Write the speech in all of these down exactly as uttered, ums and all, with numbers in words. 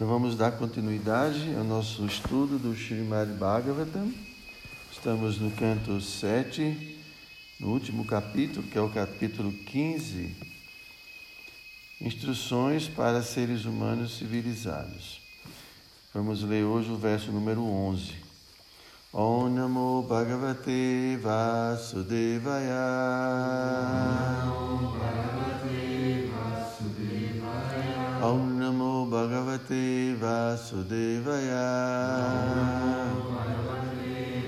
Então vamos dar continuidade ao nosso estudo do Srimad Bhagavatam. Estamos no canto sete, no último capítulo, que é o capítulo quinze. Instruções para seres humanos civilizados. Vamos ler hoje o verso número onze. Om Namo Bhagavate Vasudevaya. Om Namo Bhagavate Vasudevaya. Om Namo Bhagavate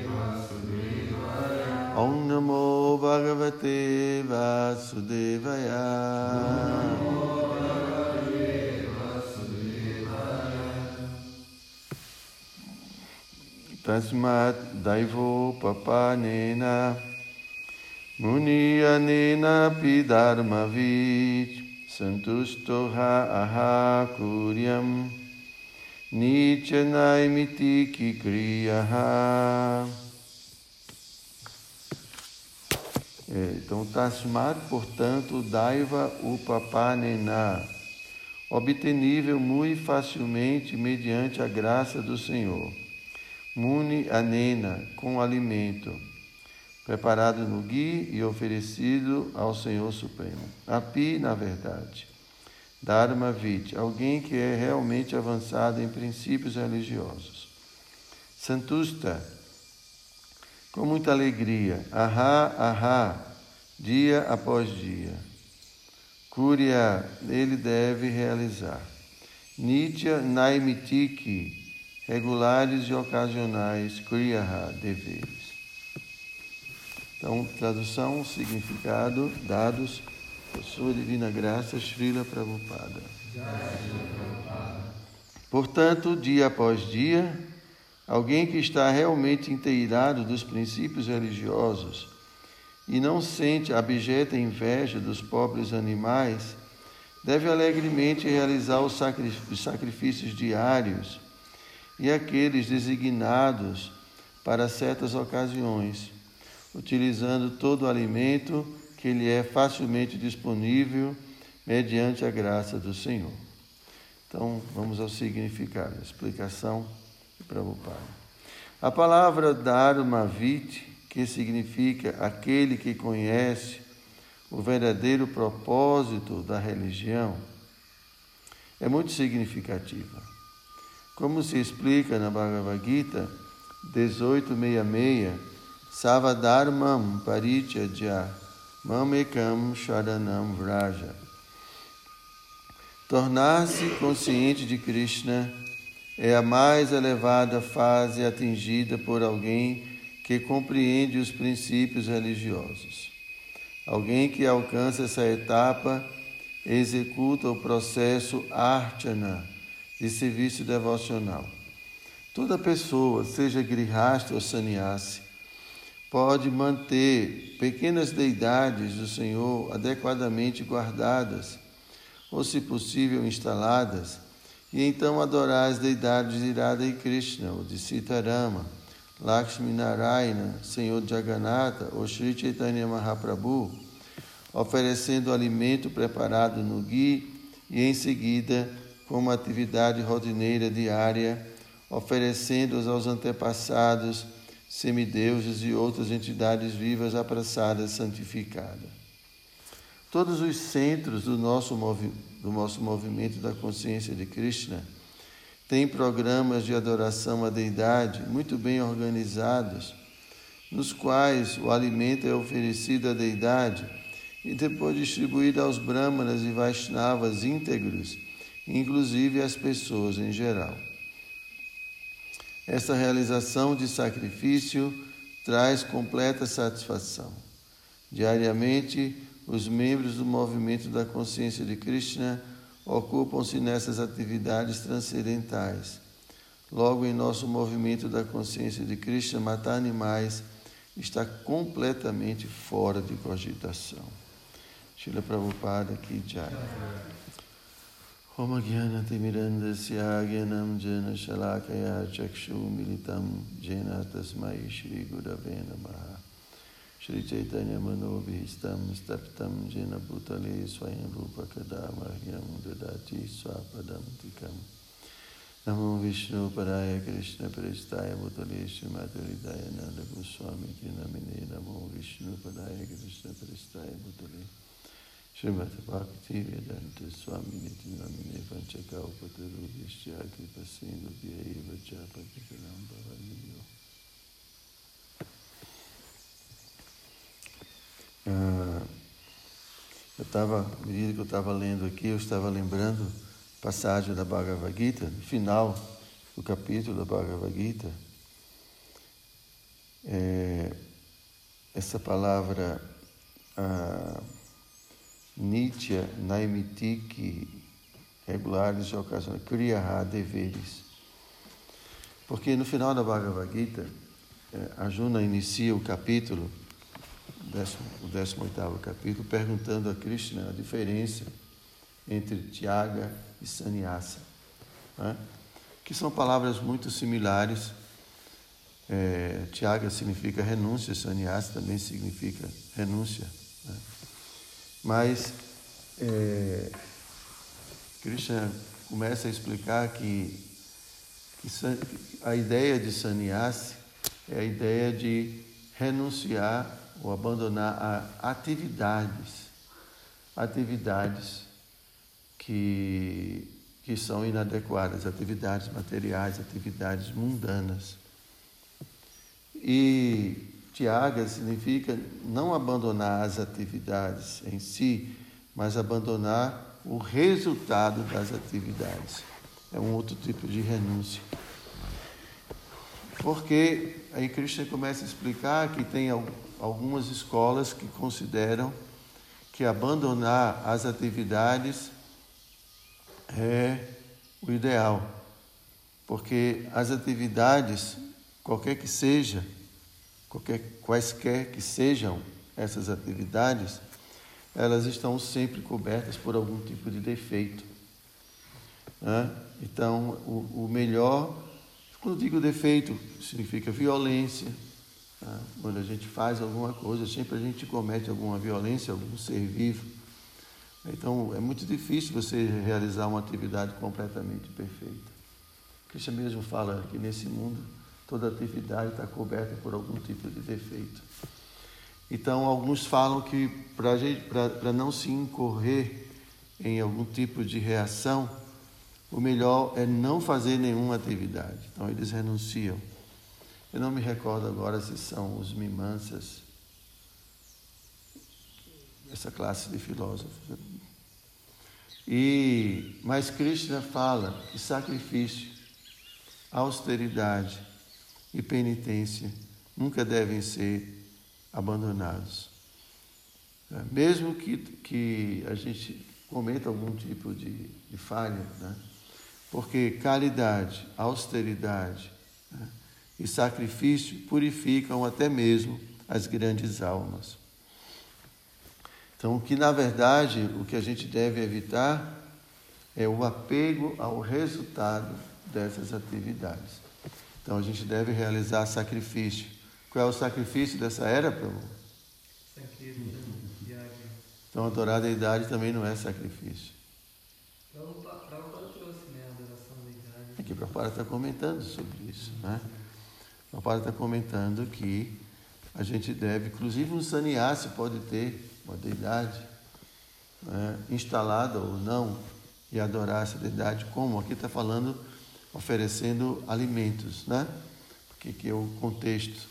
Vasudevaya. Om Namo Bhagavate Vasudevaya. Tasmat daivo papanena munianena pidarmavit santustoha ahakuryam nichanaimiti kikriyaha. É, então, tasmat, portanto, daiva upapanena, obtenível muito facilmente mediante a graça do Senhor. Muni anena, com alimento, preparado no ghee e oferecido ao Senhor Supremo. Api, na verdade, Dharma Vit, alguém que é realmente avançado em princípios religiosos. Santusta, com muita alegria. Ahá, ahá, dia após dia. Kurya, ele deve realizar. Nitya naimitiki, regulares e ocasionais, kriyaha, deveres. Então, tradução, significado, dados, por sua divina graça, Srila Prabhupada. Portanto, dia após dia, alguém que está realmente inteirado dos princípios religiosos e não sente abjeta inveja dos pobres animais, deve alegremente realizar os sacrifícios diários e aqueles designados para certas ocasiões, utilizando todo o alimento que lhe é facilmente disponível mediante a graça do Senhor. Então, vamos ao significado, a explicação de Prabhupada. A palavra Dharmavit, que significa aquele que conhece o verdadeiro propósito da religião, é muito significativa. Como se explica na Bhagavad Gita dezoito sessenta e seis, Savadharmam Parityajya Mamekam Sharanam Vraja. Tornar-se consciente de Krishna é a mais elevada fase atingida por alguém que compreende os princípios religiosos. Alguém que alcança essa etapa executa o processo archana, de serviço devocional. Toda pessoa, seja grihasta ou sannyasi, pode manter pequenas deidades do Senhor adequadamente guardadas, ou se possível instaladas, e então adorar as deidades de Radha e Krishna, ou de Sitarama, Lakshmi Narayana, Senhor Jagannatha, ou Sri Chaitanya Mahaprabhu, oferecendo alimento preparado no ghee e em seguida como atividade rotineira diária, oferecendo-os aos antepassados, semideuses e outras entidades vivas apressadas santificadas. Todos os centros do nosso, movi- do nosso movimento da consciência de Krishna têm programas de adoração à deidade muito bem organizados, nos quais o alimento é oferecido à deidade e depois distribuído aos brahmanas e vaishnavas íntegros, inclusive as pessoas em geral. Essa realização de sacrifício traz completa satisfação. Diariamente, os membros do movimento da consciência de Krishna ocupam-se nessas atividades transcendentais. Logo, em nosso movimento da consciência de Krishna, matar animais está completamente fora de cogitação. Srila Prabhupada Ki Jai. Om Agyana Timirandasya Agyanam Jena Shalakaya Chakshu Militam Jena Tasmai Shri Gurave Namaha Shri Chaitanya Manobhistam Staptam Jena Bhutale Swayam Rupa Kadamahyam Dadati Swapadam Tikam Namo Vishnu Paraya Krishna Prestaya Bhutale Srimaturidaya Nanda Goswami Kinamine Namo Vishnu Paraya Krishna Prestaya Bhutale Srimata Bhakti Vedanta Swami Nitinamine Panchakau Paturu Vishya Kripa Sindhu Vyaiva Chapati Kalam Bhavaniyo. Ah, eu estava, à medida que eu estava lendo aqui, eu estava lembrando passagem da Bhagavad Gita, no final do capítulo da Bhagavad Gita, é, essa palavra ah, nitya, naimitiki, regulares e ocasionais, kriyaha, deveres. Porque no final da Bhagavad Gita, é, Arjuna inicia o capítulo, o décimo oitavo capítulo, perguntando a Krishna a diferença entre Tyaga e Sannyasa, né? Que são palavras muito similares. É, Tyaga significa renúncia, Sannyasa também significa renúncia, né? Mas é, Krishna começa a explicar que, que a ideia de Sannyasa é a ideia de renunciar ou abandonar a atividades, atividades Que, que são inadequadas, atividades materiais, atividades mundanas. E Tyaga significa não abandonar as atividades em si, mas abandonar o resultado das atividades. É um outro tipo de renúncia. Porque aí Krishna começa a explicar que tem algumas escolas que consideram que abandonar as atividades é o ideal, porque as atividades, qualquer que seja, qualquer, quaisquer que sejam essas atividades, elas estão sempre cobertas por algum tipo de defeito, né? Então, o, o melhor, quando digo defeito, significa violência, né? Quando a gente faz alguma coisa, sempre a gente comete alguma violência, algum ser vivo. Então, é muito difícil você realizar uma atividade completamente perfeita. Krishna mesmo fala que nesse mundo toda atividade está coberta por algum tipo de defeito. Então, alguns falam que para não se incorrer em algum tipo de reação, o melhor é não fazer nenhuma atividade. Então, eles renunciam. Eu não me recordo agora se são os mimansas, essa classe de filósofos. E, mas Krishna fala que sacrifício, austeridade e penitência nunca devem ser abandonados. Mesmo que, que a gente cometa algum tipo de, de falha, né? Porque caridade, austeridade, né? E sacrifício purificam até mesmo as grandes almas. Então, o que, na verdade, o que a gente deve evitar é o apego ao resultado dessas atividades. Então, a gente deve realizar sacrifício. Qual é o sacrifício dessa era, Prabhu? Sacrifício. Então, adorar a deidade também não é sacrifício. Prabhupada trouxe, né, a adoração da deidade. Aqui, Prabhupada está comentando sobre isso, né? Prabhupada está comentando que a gente deve, inclusive um sannyasi pode ter uma deidade, né, instalada ou não, e adorar essa deidade como? Aqui está falando, oferecendo alimentos, né? Porque que é o contexto.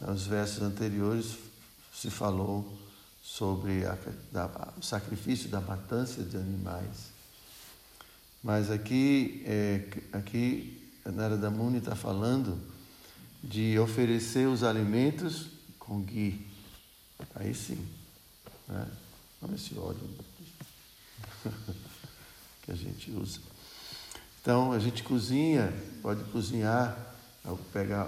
Nos versos anteriores se falou sobre a, da, o sacrifício da matança de animais. Mas aqui, é, aqui a Narada Muni está falando de oferecer os alimentos com ghee. Aí sim. Né? Olha esse óleo que a gente usa. Então, a gente cozinha, pode cozinhar, pegar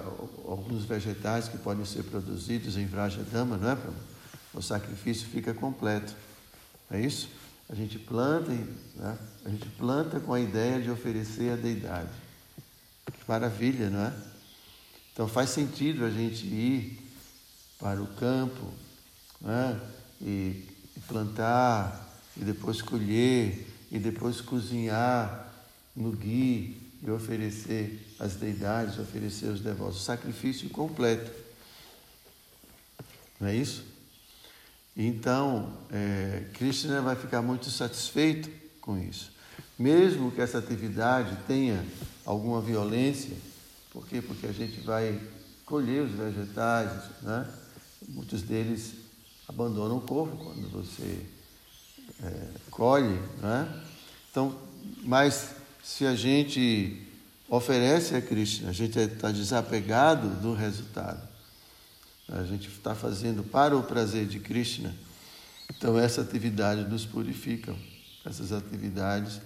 alguns vegetais que podem ser produzidos em Vraja Dama, não é? O sacrifício fica completo. É isso? A gente planta, né? A gente planta com a ideia de oferecer a deidade. Que maravilha, não é? Então, faz sentido a gente ir para o campo, não é? E plantar, e depois colher, e depois cozinhar no ghee, de oferecer às deidades, oferecer aos devotos, o sacrifício completo. Não é isso? Então, é, Krishna vai ficar muito satisfeito com isso. Mesmo que essa atividade tenha alguma violência, por quê? Porque a gente vai colher os vegetais, né? Muitos deles abandonam o corpo quando você é, colhe, né? Então, mas se a gente oferece a Krishna, a gente está desapegado do resultado. A gente está fazendo para o prazer de Krishna. Então, essa atividade nos purifica. Essas atividades,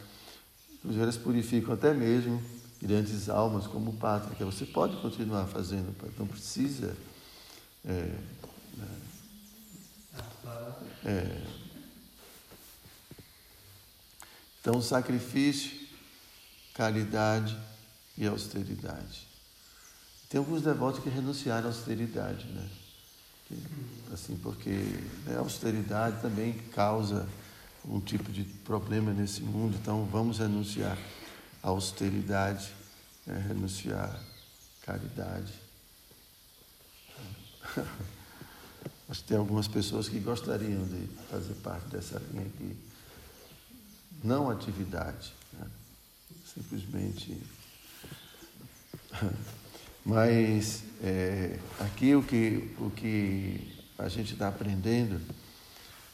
elas purificam até mesmo grandes almas como o Patra, que você pode continuar fazendo, não precisa é, é. Então, sacrifício, caridade e austeridade. Tem alguns devotos que renunciaram à austeridade, né? Assim, porque né, a austeridade também causa um tipo de problema nesse mundo, então vamos renunciar à austeridade, né? Renunciar à caridade. Acho que tem algumas pessoas que gostariam de fazer parte dessa linha de não atividade, né? Simplesmente... Mas é, aqui o que, o que a gente está aprendendo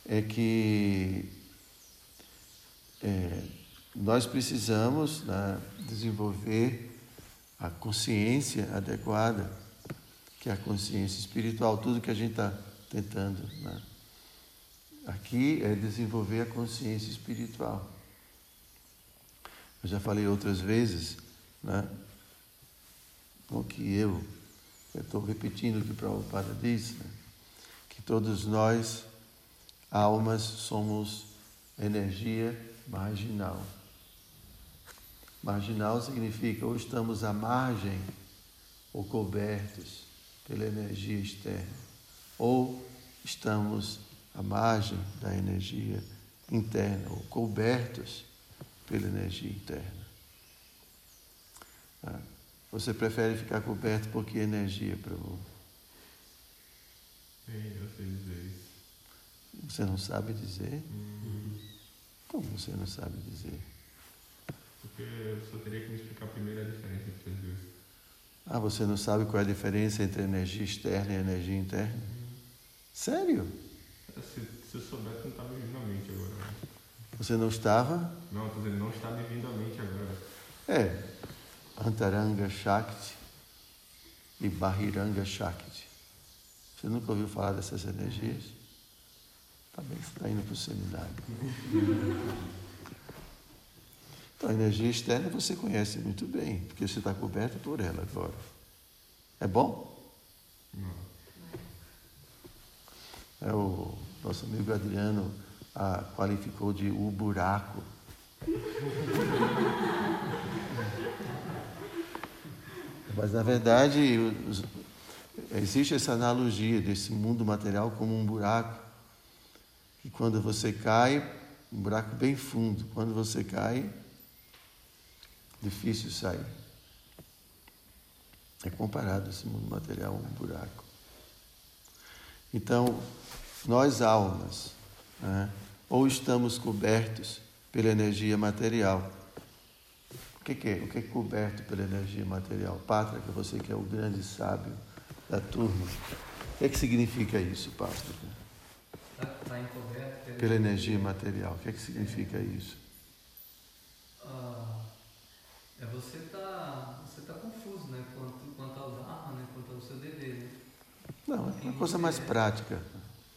é que é, nós precisamos, né, desenvolver a consciência adequada, que é a consciência espiritual, tudo que a gente está tentando. Né? Aqui é desenvolver a consciência espiritual. Eu já falei outras vezes, né? Não que eu, eu estou repetindo o que o Prabhupada diz, né? Que todos nós, almas, somos energia marginal. Marginal significa ou estamos à margem ou cobertos pela energia externa, ou estamos à margem da energia interna, ou cobertos pela energia interna. Tá? Você prefere ficar coberto por que energia, Prabhu? Bem, eu sei dizer isso. Você não sabe dizer? Uhum. Como você não sabe dizer? Porque eu só teria que me explicar primeiro a diferença entre as duas. Ah, você não sabe qual é a diferença entre energia externa e energia interna? Uhum. Sério? Se, se eu soubesse, não estava me vindo à mente agora. Você não estava? Não, quer dizer, não está me vindo à mente agora. É. Antaranga Shakti e Bahiranga Shakti. Você nunca ouviu falar dessas energias? Tá bem, você está indo para o seminário. Então, a energia externa você conhece muito bem, porque você está coberto por ela agora. É bom? Não. É, o nosso amigo Adriano a qualificou de o buraco. Mas, na verdade, os, existe essa analogia desse mundo material como um buraco, que quando você cai, um buraco bem fundo, quando você cai, difícil sair. É comparado esse mundo material a um buraco. Então, nós almas, né, ou estamos cobertos pela energia material. O que, que é? O que é coberto pela energia material? Patra, que você que é o grande sábio da turma. O que é que significa isso, Patra? Está tá encoberto pela, pela energia, energia material. O que é que significa é. isso? Ah, é você está você tá confuso, né? Quanto, quanto ao dharma, né? Quanto ao seu dever. Né? Não, é uma coisa mais prática.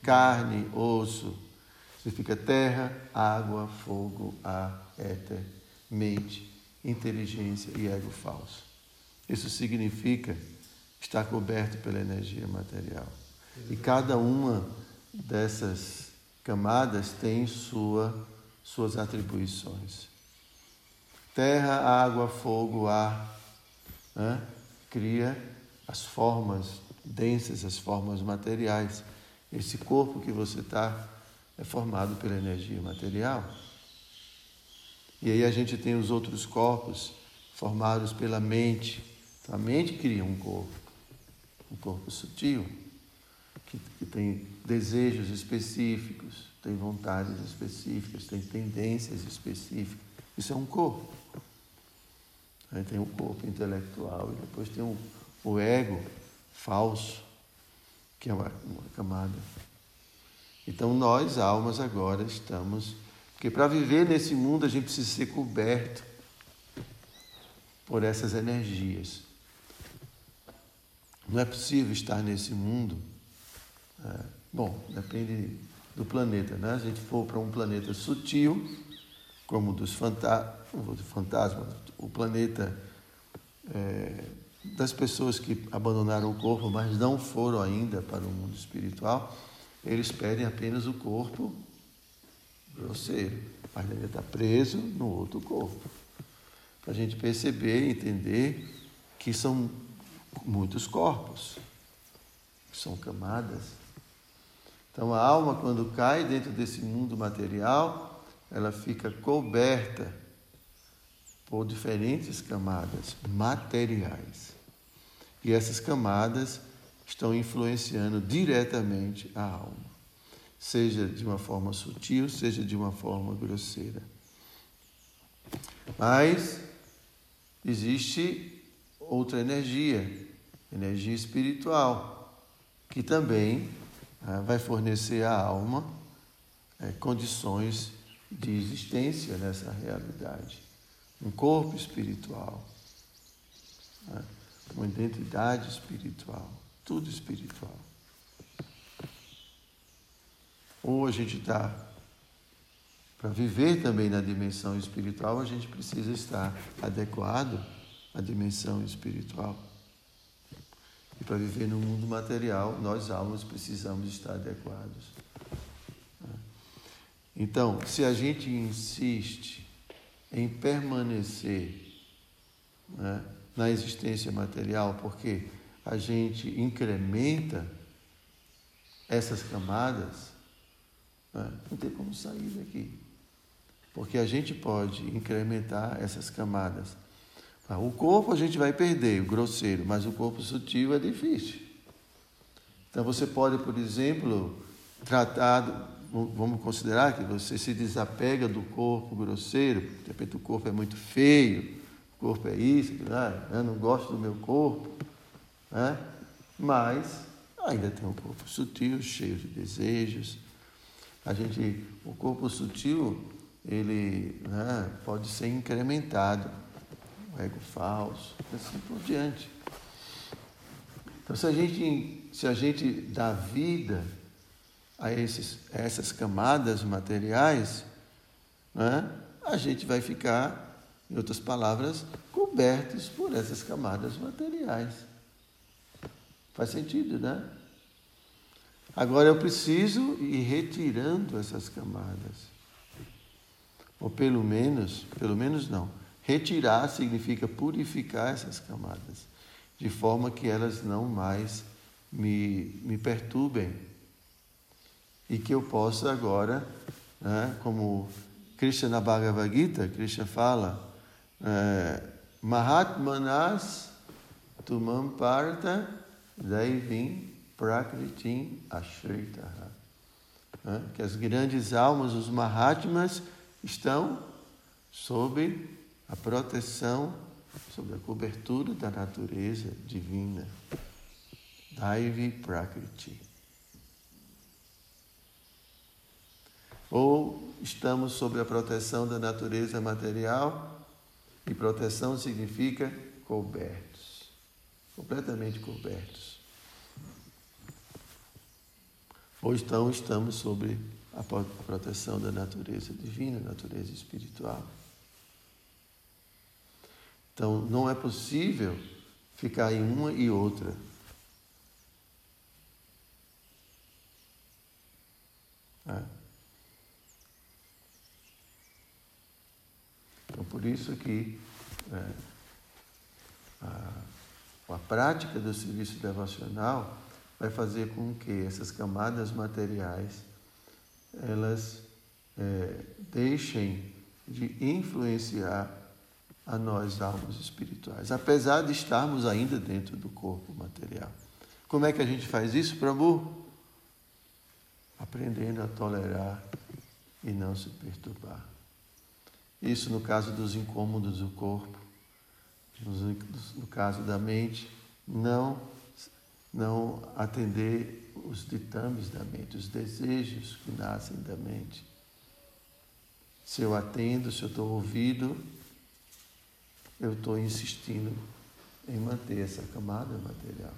Carne, osso, significa terra, água, fogo, ar, éter, mente, inteligência e ego falso. Isso significa estar coberto pela energia material. E cada uma dessas camadas tem sua, suas atribuições. Terra, água, fogo, ar, né? Cria as formas densas, as formas materiais. Esse corpo que você está é formado pela energia material. E aí a gente tem os outros corpos formados pela mente. Então, a mente cria um corpo, um corpo sutil, que, que tem desejos específicos, tem vontades específicas, tem tendências específicas. Isso é um corpo. Aí tem o corpo intelectual e depois tem o, o ego falso, que é uma, uma camada. Então, nós, almas, agora estamos... Porque para viver nesse mundo, a gente precisa ser coberto por essas energias. Não é possível estar nesse mundo... É, bom, depende do planeta, né? Se a gente for para um planeta sutil, como o dos fanta- fantasmas, o planeta é, das pessoas que abandonaram o corpo, mas não foram ainda para o mundo espiritual... Eles pedem apenas o corpo grosseiro, mas ele está preso no outro corpo. Para a gente perceber e entender que são muitos corpos, que são camadas. Então, a alma, quando cai dentro desse mundo material, ela fica coberta por diferentes camadas materiais. E essas camadas estão influenciando diretamente a alma, seja de uma forma sutil, seja de uma forma grosseira. Mas existe outra energia, energia espiritual, que também ah, vai fornecer à alma eh, condições de existência nessa realidade. Um corpo espiritual, ah, uma identidade espiritual. Tudo espiritual. Ou a gente está... Para viver também na dimensão espiritual, a gente precisa estar adequado à dimensão espiritual. E para viver no mundo material, nós almas precisamos estar adequados. Então, se a gente insiste em permanecer, né, na existência material, porque a gente incrementa essas camadas, né? Não tem como sair daqui. Porque a gente pode incrementar essas camadas. O corpo a gente vai perder, o grosseiro, mas o corpo sutil é difícil. Então você pode, por exemplo, tratar... Vamos considerar que você se desapega do corpo grosseiro, de repente o corpo é muito feio, o corpo é isso, ah, eu não gosto do meu corpo. É? Mas ainda tem um corpo sutil, cheio de desejos. A gente, o corpo sutil, ele, né, pode ser incrementado, o ego falso, assim por diante. Então, se a gente, se a gente dá vida a, esses, a essas camadas materiais, né, a gente vai ficar, em outras palavras, cobertos por essas camadas materiais. Faz sentido, né? Agora eu preciso ir retirando essas camadas. Ou pelo menos, pelo menos não. Retirar significa purificar essas camadas, de forma que elas não mais me, me perturbem. E que eu possa agora, né, como Krishna na Bhagavad Gita, Krishna fala, é, Mahatmanas tumam parta Daivim prakritim ashritaha. Que as grandes almas, os mahatmas, estão sob a proteção, sob a cobertura da natureza divina. Daivi prakriti. Ou estamos sob a proteção da natureza material, e proteção significa cobertos. Completamente cobertos. Ou então estamos sobre a proteção da natureza divina, natureza espiritual. Então, não é possível ficar em uma e outra. Então, por isso que... É, a, A prática do serviço devocional vai fazer com que essas camadas materiais elas é, deixem de influenciar a nós, almas espirituais, apesar de estarmos ainda dentro do corpo material. Como é que a gente faz isso, Prabhu? Aprendendo a tolerar e não se perturbar. Isso no caso dos incômodos do corpo, no caso da mente, não, não atender os ditames da mente, os desejos que nascem da mente. Se eu atendo, se eu estou ouvido, eu estou insistindo em manter essa camada material.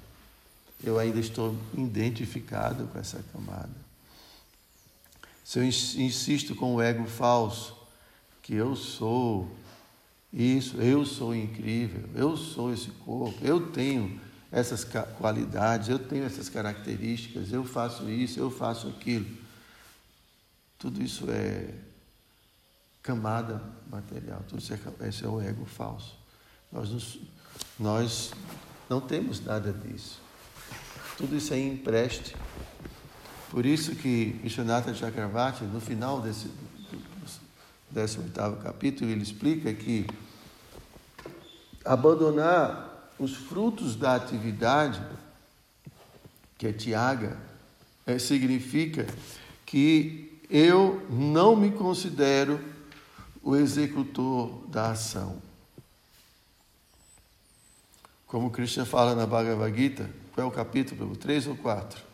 Eu ainda estou identificado com essa camada. Se eu insisto com o ego falso, que eu sou isso, eu sou incrível, eu sou esse corpo, eu tenho essas qualidades, eu tenho essas características, eu faço isso, eu faço aquilo. Tudo isso é camada material, tudo isso é, isso é o ego falso. Nós, nos, nós não temos nada disso. Tudo isso é empréstimo. Por isso que Vishvanatha Chakravarti, no final desse décimo oitavo capítulo, ele explica que abandonar os frutos da atividade, que é tyaga, é, significa que eu não me considero o executor da ação. Como Krishna fala na Bhagavad Gita, qual é o capítulo? três ou quatro?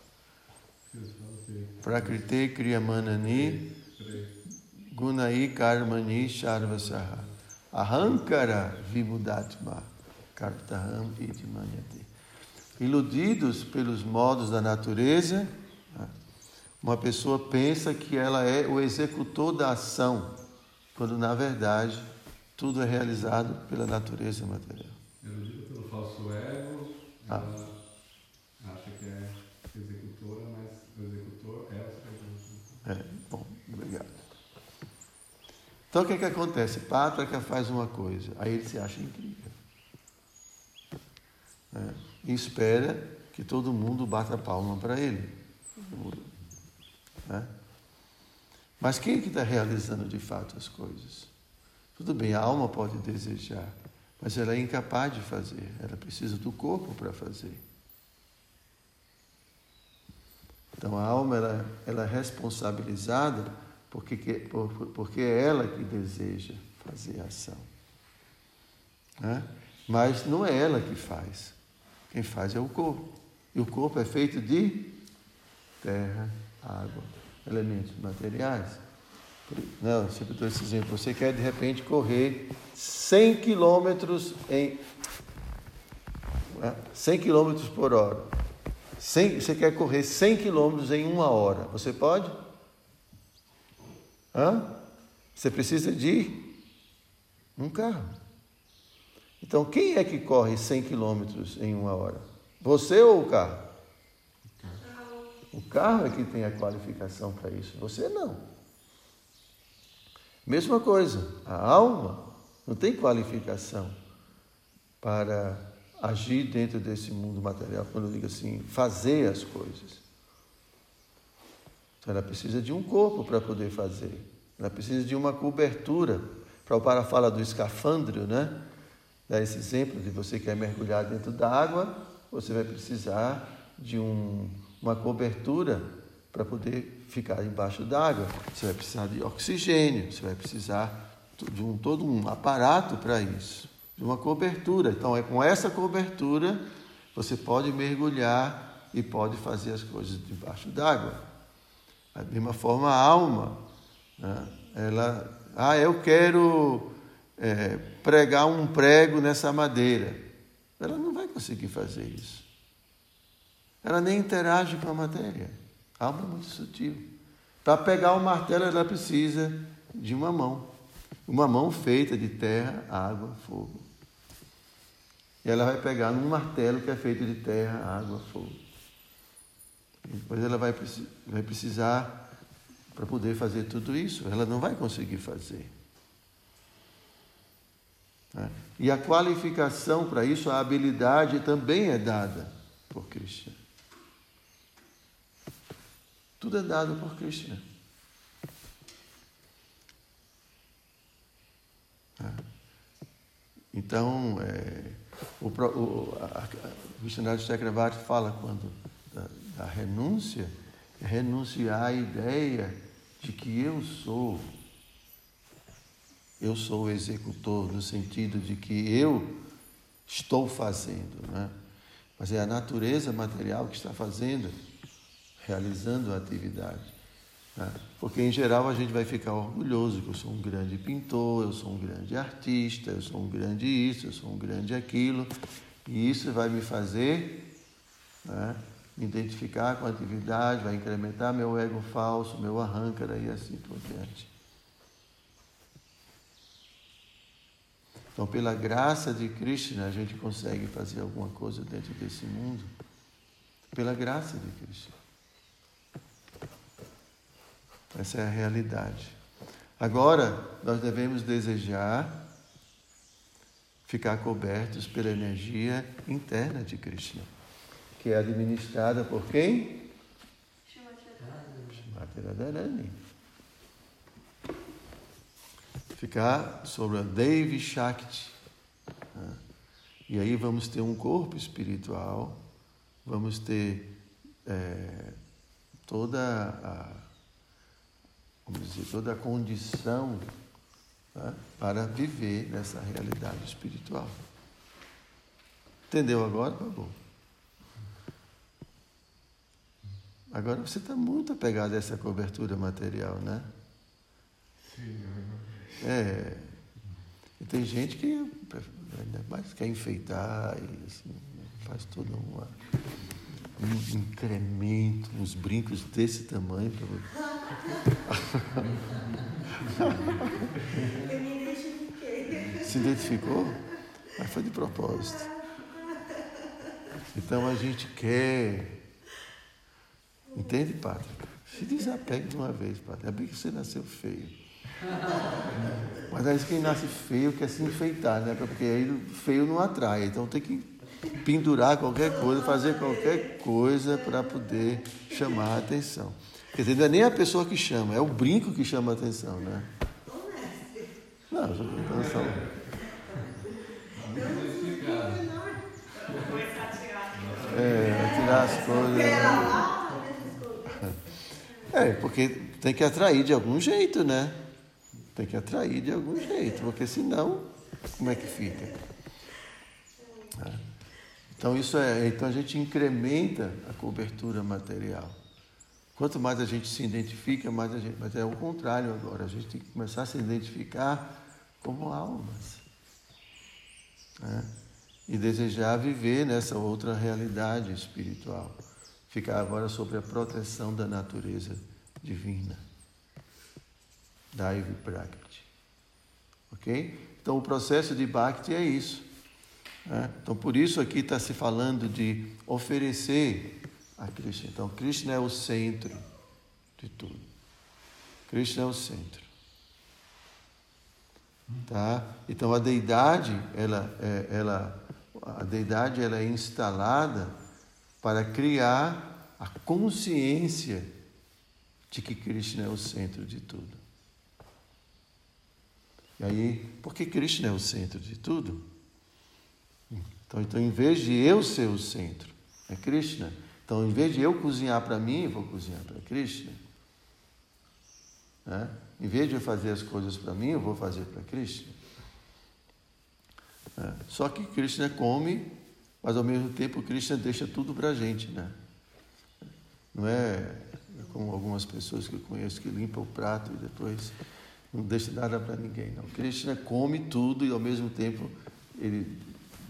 Prakrite kriyamanani gunai karmani sharvasaha ahankara vimudatma kartaham idimanyate. Iludidos pelos modos da natureza, uma pessoa pensa que ela é o executor da ação, quando na verdade tudo é realizado pela natureza material. Iludido pelo falso ego, ah. acha que é executora, mas o executor é o executor. É, bom, obrigado. Então o que é que acontece? Pátraka faz uma coisa, aí ele se acha incrível. É, e espera que todo mundo bata palma para ele. É. Mas quem é que está realizando de fato as coisas? Tudo bem, a alma pode desejar, mas ela é incapaz de fazer, ela precisa do corpo para fazer. Então, a alma ela, ela é responsabilizada porque, por, porque é ela que deseja fazer a ação. Né? Mas não é ela que faz. Quem faz é o corpo. E o corpo é feito de terra, água, elementos materiais. Não, eu sempre dou esse exemplo. Você quer, de repente, correr cem quilômetros em... cem quilômetros por hora. cem, você quer correr cem quilômetros em uma hora, você pode? Hã? Você precisa de um carro. Então, quem é que corre cem quilômetros em uma hora? Você ou o carro? O carro é que tem a qualificação para isso, você não. Mesma coisa, a alma não tem qualificação para agir dentro desse mundo material, quando eu digo assim, fazer as coisas. Então, ela precisa de um corpo para poder fazer. Ela precisa de uma cobertura. Prabhupada fala do escafandro, né? Dá esse exemplo de você quer mergulhar dentro da água, você vai precisar de um, uma cobertura para poder ficar embaixo da água. Você vai precisar de oxigênio, você vai precisar de um, todo um aparato para isso. De uma cobertura. Então, é com essa cobertura você pode mergulhar e pode fazer as coisas debaixo d'água. Da mesma forma, a alma, né? Ela, ah, eu quero é, pregar um prego nessa madeira. Ela não vai conseguir fazer isso. Ela nem interage com a matéria. A alma é muito sutil. Para pegar o martelo, ela precisa de uma mão. Uma mão feita de terra, água, fogo. E ela vai pegar num martelo que é feito de terra, água, fogo. E depois ela vai, vai precisar, para poder fazer tudo isso, ela não vai conseguir fazer. E a qualificação para isso, a habilidade também é dada por Krishna. Tudo é dado por Krishna. Então, é, o, o Vishvanatha Chakravarti fala quando da, da renúncia, é renunciar à ideia de que eu sou, eu sou o executor, no sentido de que eu estou fazendo, né? Mas é a natureza material que está fazendo, realizando a atividade. Né? Porque, em geral, a gente vai ficar orgulhoso que eu sou um grande pintor, eu sou um grande artista, eu sou um grande isso, eu sou um grande aquilo. E isso vai me fazer, né, me identificar com a atividade, vai incrementar meu ego falso, meu ahânkara e assim por diante. Então, pela graça de Krishna, a gente consegue fazer alguma coisa dentro desse mundo. Pela graça de Krishna. Essa é a realidade. Agora, nós devemos desejar ficar cobertos pela energia interna de Krishna, que é administrada por quem? Srimati Radharani. Ficar sobre a Devi Shakti. Né? E aí vamos ter um corpo espiritual, vamos ter é, toda a, vamos dizer, toda a condição, né, para viver nessa realidade espiritual. Entendeu agora, Babu? Agora você está muito apegado a essa cobertura material, né? Sim, é, e tem gente que mais quer enfeitar e assim, faz todo uma, um incremento, uns brincos desse tamanho. Eu me identifiquei. Se identificou? Mas foi de propósito. Então a gente quer. Entende, padre? Se desapegue de uma vez, padre. É bem que você nasceu feio. Mas aí quem nasce feio quer se enfeitar, né? Porque aí feio não atrai. Então tem que pendurar qualquer coisa, fazer qualquer coisa para poder chamar a atenção. Quer dizer, não é nem a pessoa que chama, é o brinco que chama a atenção, né? Não, já estou pensando. É, tirar as coisas. Né? É, porque tem que atrair de algum jeito, né? Tem que atrair de algum jeito, porque senão, como é que fica? Então, isso é, então a gente incrementa a cobertura material. Quanto mais a gente se identifica, mais a gente... Mas é o contrário agora, a gente tem que começar a se identificar como almas. Né? E desejar viver nessa outra realidade espiritual. Ficar agora sobre a proteção da natureza divina. Daivi Prakti. Ok? Então, o processo de Bhakti é isso. Né? Então, por isso aqui está se falando de oferecer a Krishna. Então, Krishna é o centro de tudo. Krishna é o centro. Tá? Então, a deidade, ela, é, ela, a deidade ela é instalada para criar a consciência de que Krishna é o centro de tudo. E aí, porque Krishna é o centro de tudo? Então, então, em vez de eu ser o centro, é Krishna. Então, em vez de eu cozinhar para mim, eu vou cozinhar para Krishna. Né? Em vez de eu fazer as coisas para mim, eu vou fazer para Krishna. Né? Só que Krishna come, mas ao mesmo tempo Krishna deixa tudo para a gente. Né? Não é como algumas pessoas que eu conheço que limpam o prato e depois... Não deixa nada para ninguém, não. Krishna come tudo e, ao mesmo tempo, ele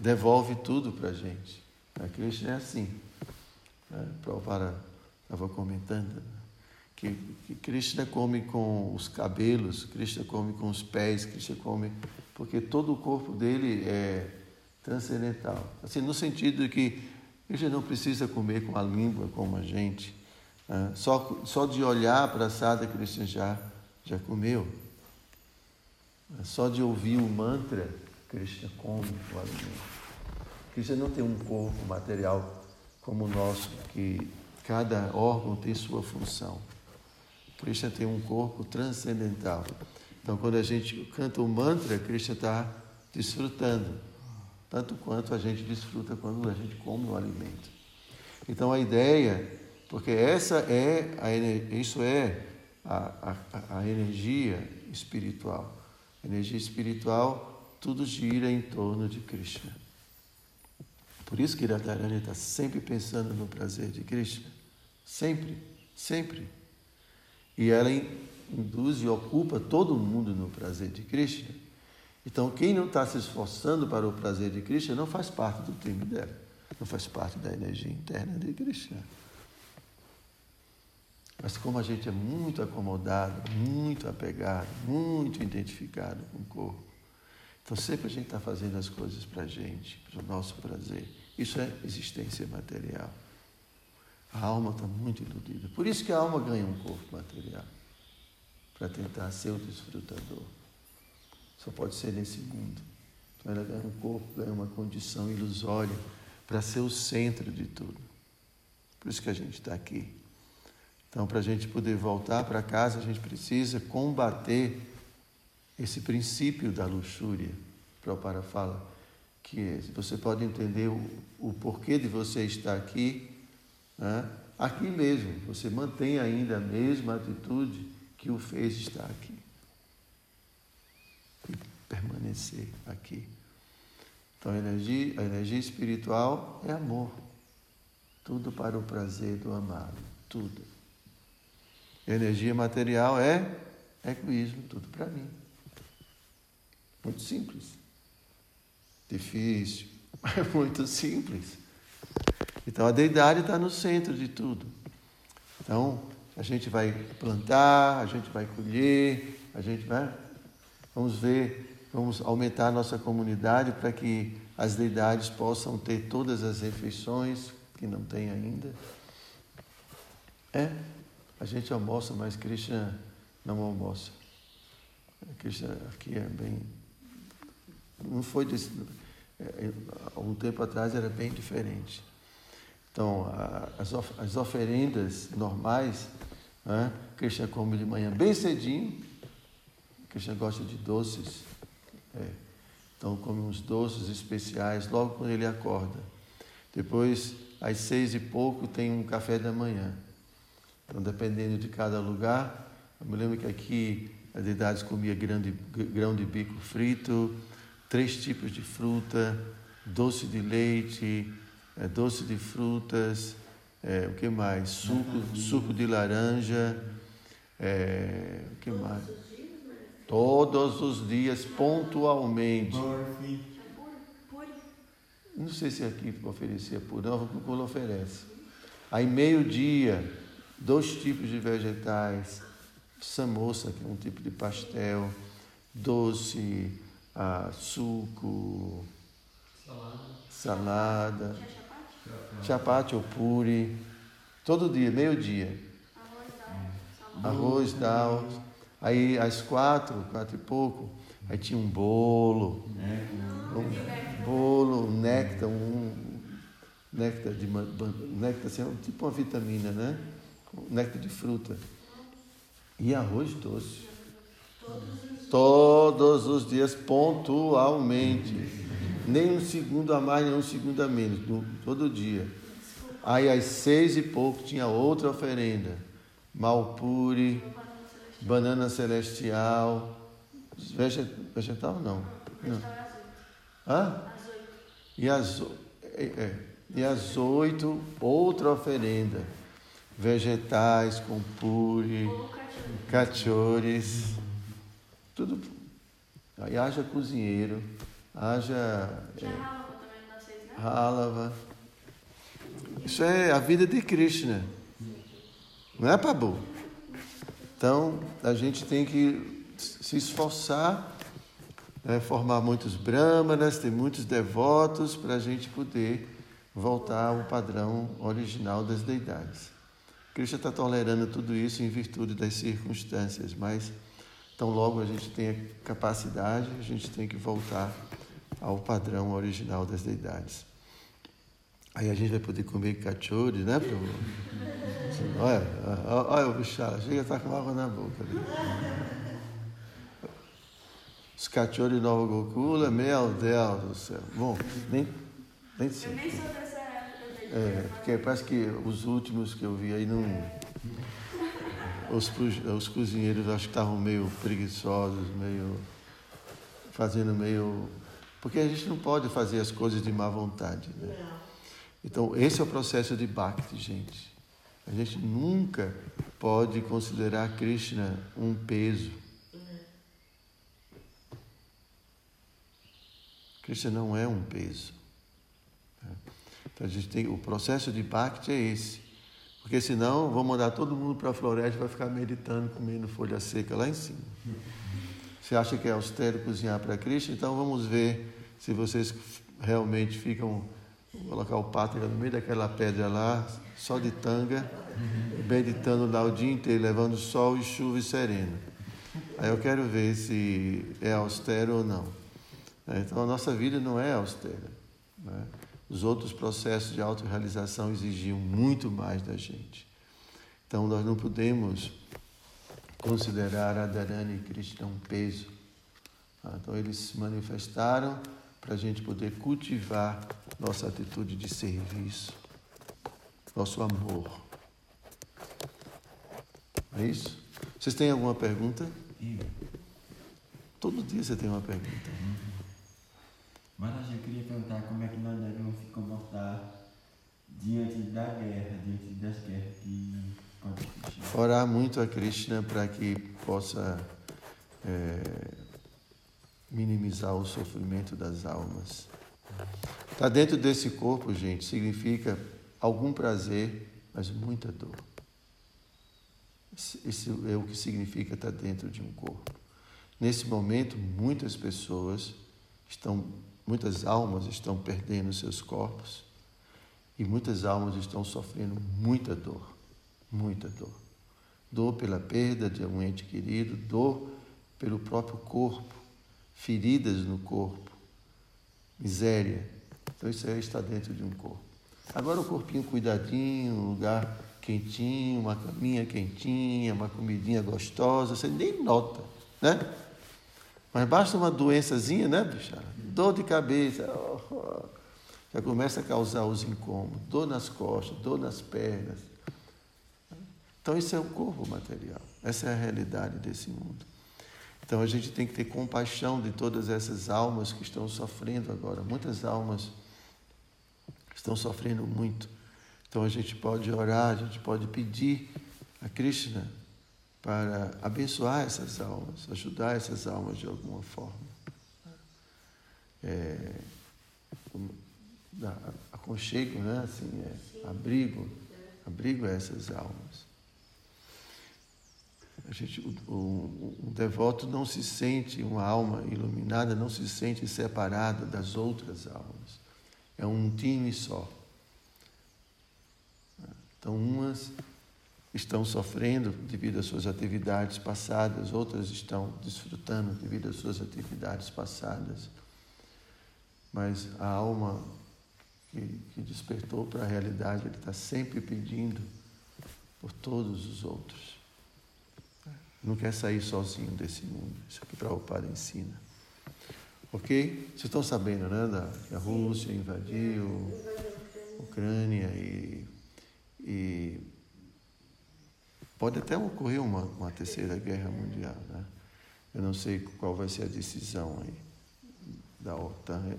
devolve tudo para a gente. A Krishna é assim. Prabhupada estava comentando que, que Krishna come com os cabelos, Krishna come com os pés, Krishna come... Porque todo o corpo dele é transcendental. Assim, no sentido de que Krishna não precisa comer com a língua como a gente. Só, só de olhar para a Sada, Krishna já, já comeu. Só de ouvir o mantra, Krishna come o alimento. Krishna não tem um corpo material como o nosso, que cada órgão tem sua função. Krishna tem um corpo transcendental. Então, quando a gente canta o mantra, Krishna está desfrutando, tanto quanto a gente desfruta quando a gente come o alimento. Então a ideia, porque essa é a, isso é a, a, a energia espiritual. A energia espiritual, tudo gira em torno de Krishna. Por isso que Radharani está sempre pensando no prazer de Krishna. Sempre, sempre. E ela induz e ocupa todo mundo no prazer de Krishna. Então, quem não está se esforçando para o prazer de Krishna não faz parte do time dela. Não faz parte da energia interna de Krishna. Mas como a gente é muito acomodado, muito apegado, muito identificado com o corpo, então sempre a gente está fazendo as coisas para a gente, para o nosso prazer. Isso é existência material. A alma está muito iludida. Por isso que a alma ganha um corpo material, para tentar ser o desfrutador. Só pode ser nesse mundo. Então ela ganha um corpo, ganha uma condição ilusória para ser o centro de tudo. Por isso que a gente está aqui. Então, para a gente poder voltar para casa, a gente precisa combater esse princípio da luxúria. Prabhupada fala que você pode entender o, o porquê de você estar aqui, né? Aqui mesmo. Você mantém ainda a mesma atitude que o fez estar aqui. E permanecer aqui. Então, a energia, a energia espiritual é amor. Tudo para o prazer do amado. Tudo. A energia material é egoísmo. Tudo para mim. Muito simples. Difícil. É muito simples. Então, a deidade está no centro de tudo. Então, a gente vai plantar, a gente vai colher, a gente vai... Vamos ver... Vamos aumentar a nossa comunidade para que as deidades possam ter todas as refeições que não tem ainda. É, a gente almoça, mas Krishna não almoça. Krishna aqui é bem... Não foi desse... Algum tempo atrás era bem diferente. Então, as oferendas normais, né? Krishna come de manhã bem cedinho. Krishna gosta de doces. É. Então, come uns doces especiais logo quando ele acorda. Depois, às seis e pouco, tem um café da manhã. Então, dependendo de cada lugar, eu me lembro que aqui as deidades comia grão de, grão de bico frito, três tipos de fruta, doce de leite, é, doce de frutas, é, o que mais? Suco, suco de laranja, é, o que mais? Todos os dias, pontualmente. Não sei se aqui oferecia purê, não, o Gokula oferece. Aí, meio-dia, dois tipos de vegetais, samosa, que é um tipo de pastel, doce, ah, suco, salada, salada chapati ou puri. Todo dia, meio-dia. Arroz, dal. Aí, às quatro, quatro e pouco, aí tinha um bolo, um bolo, um néctar, um néctar, de, néctar assim, tipo uma vitamina, né? Néctar de fruta. E arroz doce. Todos os dias, pontualmente. Nem um segundo a mais, nem um segundo a menos, todo dia. Aí, às seis e pouco, tinha outra oferenda. Malpuri... Banana celestial, veget... vegetal não. não. Hã? E às as... oito, outra oferenda. Vegetais com puri, cachores, tudo. Aí haja cozinheiro, haja é, hálava. Isso é a vida de Krishna. Não é, Pabu? Então, a gente tem que se esforçar, né, formar muitos brahmanas, ter muitos devotos, para a gente poder voltar ao padrão original das deidades. Krishna está tolerando tudo isso em virtude das circunstâncias, mas tão logo a gente tem a capacidade, a gente tem que voltar ao padrão original das deidades. Aí a gente vai poder comer cachorro, né, Prabhu? Olha, olha, olha o bichado, chega e está com água na boca. Os cachorros de Nova Gokula, meia aldeia do céu. Bom, nem, nem sei. Eu nem sou dessa época. É, porque parece que os últimos que eu vi aí não... Os, os cozinheiros acho que estavam meio preguiçosos, meio... Fazendo meio... Porque a gente não pode fazer as coisas de má vontade, né? Então, esse é o processo de Bhakti, gente. A gente nunca pode considerar Krishna um peso. Krishna não é um peso. Então, a gente tem, o processo de Bhakti é esse. Porque senão, vou mandar todo mundo para a floresta e vai ficar meditando, comendo folha seca lá em cima. Você acha que é austero cozinhar para Krishna? Então, vamos ver se vocês realmente ficam... Vou colocar o pátria no meio daquela pedra lá, só de tanga, meditando lá o dia inteiro, levando sol e chuva e sereno. Aí eu quero ver se é austero ou não. Então, a nossa vida não é austera, né? Os outros processos de autorrealização exigiam muito mais da gente. Então, nós não podemos considerar Radharani e Krishna um peso. Então, eles se manifestaram para a gente poder cultivar nossa atitude de serviço, nosso amor. É isso? Vocês têm alguma pergunta? Todo dia você tem uma pergunta. Mas eu queria perguntar como é que nós devemos se comportar diante da guerra, diante das guerras que pode existir. Orar muito a Krishna para que possa é, minimizar o sofrimento das almas. Tá dentro desse corpo, gente, significa algum prazer, mas muita dor. Isso é o que significa estar dentro de um corpo. Nesse momento, muitas pessoas estão... Muitas almas estão perdendo seus corpos e muitas almas estão sofrendo muita dor, muita dor. Dor pela perda de um ente querido, dor pelo próprio corpo, feridas no corpo, miséria. Então isso aí está dentro de um corpo. Agora o corpinho cuidadinho, um lugar quentinho, uma caminha quentinha, uma comidinha gostosa, você nem nota, né? Mas basta uma doençazinha, né, bichara? Dor de cabeça, oh, oh. Já começa a causar os incômodos, dor nas costas, dor nas pernas. Então, isso é o corpo material, essa é a realidade desse mundo. Então, a gente tem que ter compaixão de todas essas almas que estão sofrendo agora. Muitas almas estão sofrendo muito. Então, a gente pode orar, a gente pode pedir a Krishna para abençoar essas almas, ajudar essas almas de alguma forma. É, aconchego, né? Assim, é, abrigo, abrigo a essas almas. A gente, o, o, o devoto não se sente, uma alma iluminada não se sente separada das outras almas. É um time só. Então, umas... estão sofrendo devido às suas atividades passadas, outras estão desfrutando devido às suas atividades passadas. Mas a alma que, que despertou para a realidade, ele está sempre pedindo por todos os outros. Não quer sair sozinho desse mundo. Isso é que Prabhupada ensina. Ok? Vocês estão sabendo, né? Da, que a Rússia invadiu a Ucrânia e... e pode até ocorrer uma, uma terceira guerra mundial, né? Eu não sei qual vai ser a decisão aí da OTAN.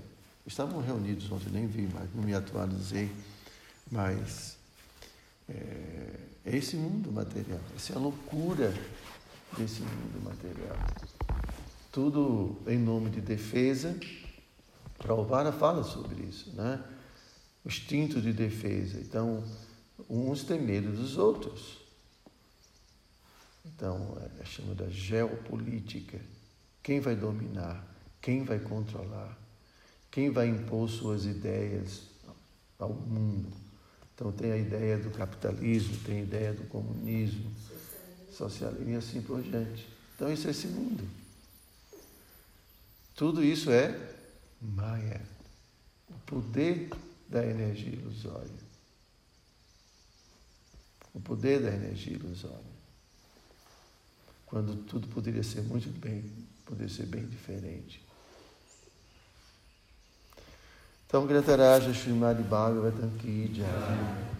Estavam reunidos ontem, nem vi, mas não me atualizei. Mas é, é esse mundo material, essa é a loucura desse mundo material. Tudo em nome de defesa. Prabhupada fala sobre isso, né? O instinto de defesa. Então, uns têm medo dos outros. Então, é chamada geopolítica. Quem vai dominar? Quem vai controlar? Quem vai impor suas ideias ao mundo? Então, tem a ideia do capitalismo, tem a ideia do comunismo, socialismo e assim por diante. Então, isso é esse mundo. Tudo isso é Maya, o poder da energia ilusória. O poder da energia ilusória. Quando tudo poderia ser muito bem poder ser bem diferente. Então, Grataraja Srimad Bhagavatam Ki Jai.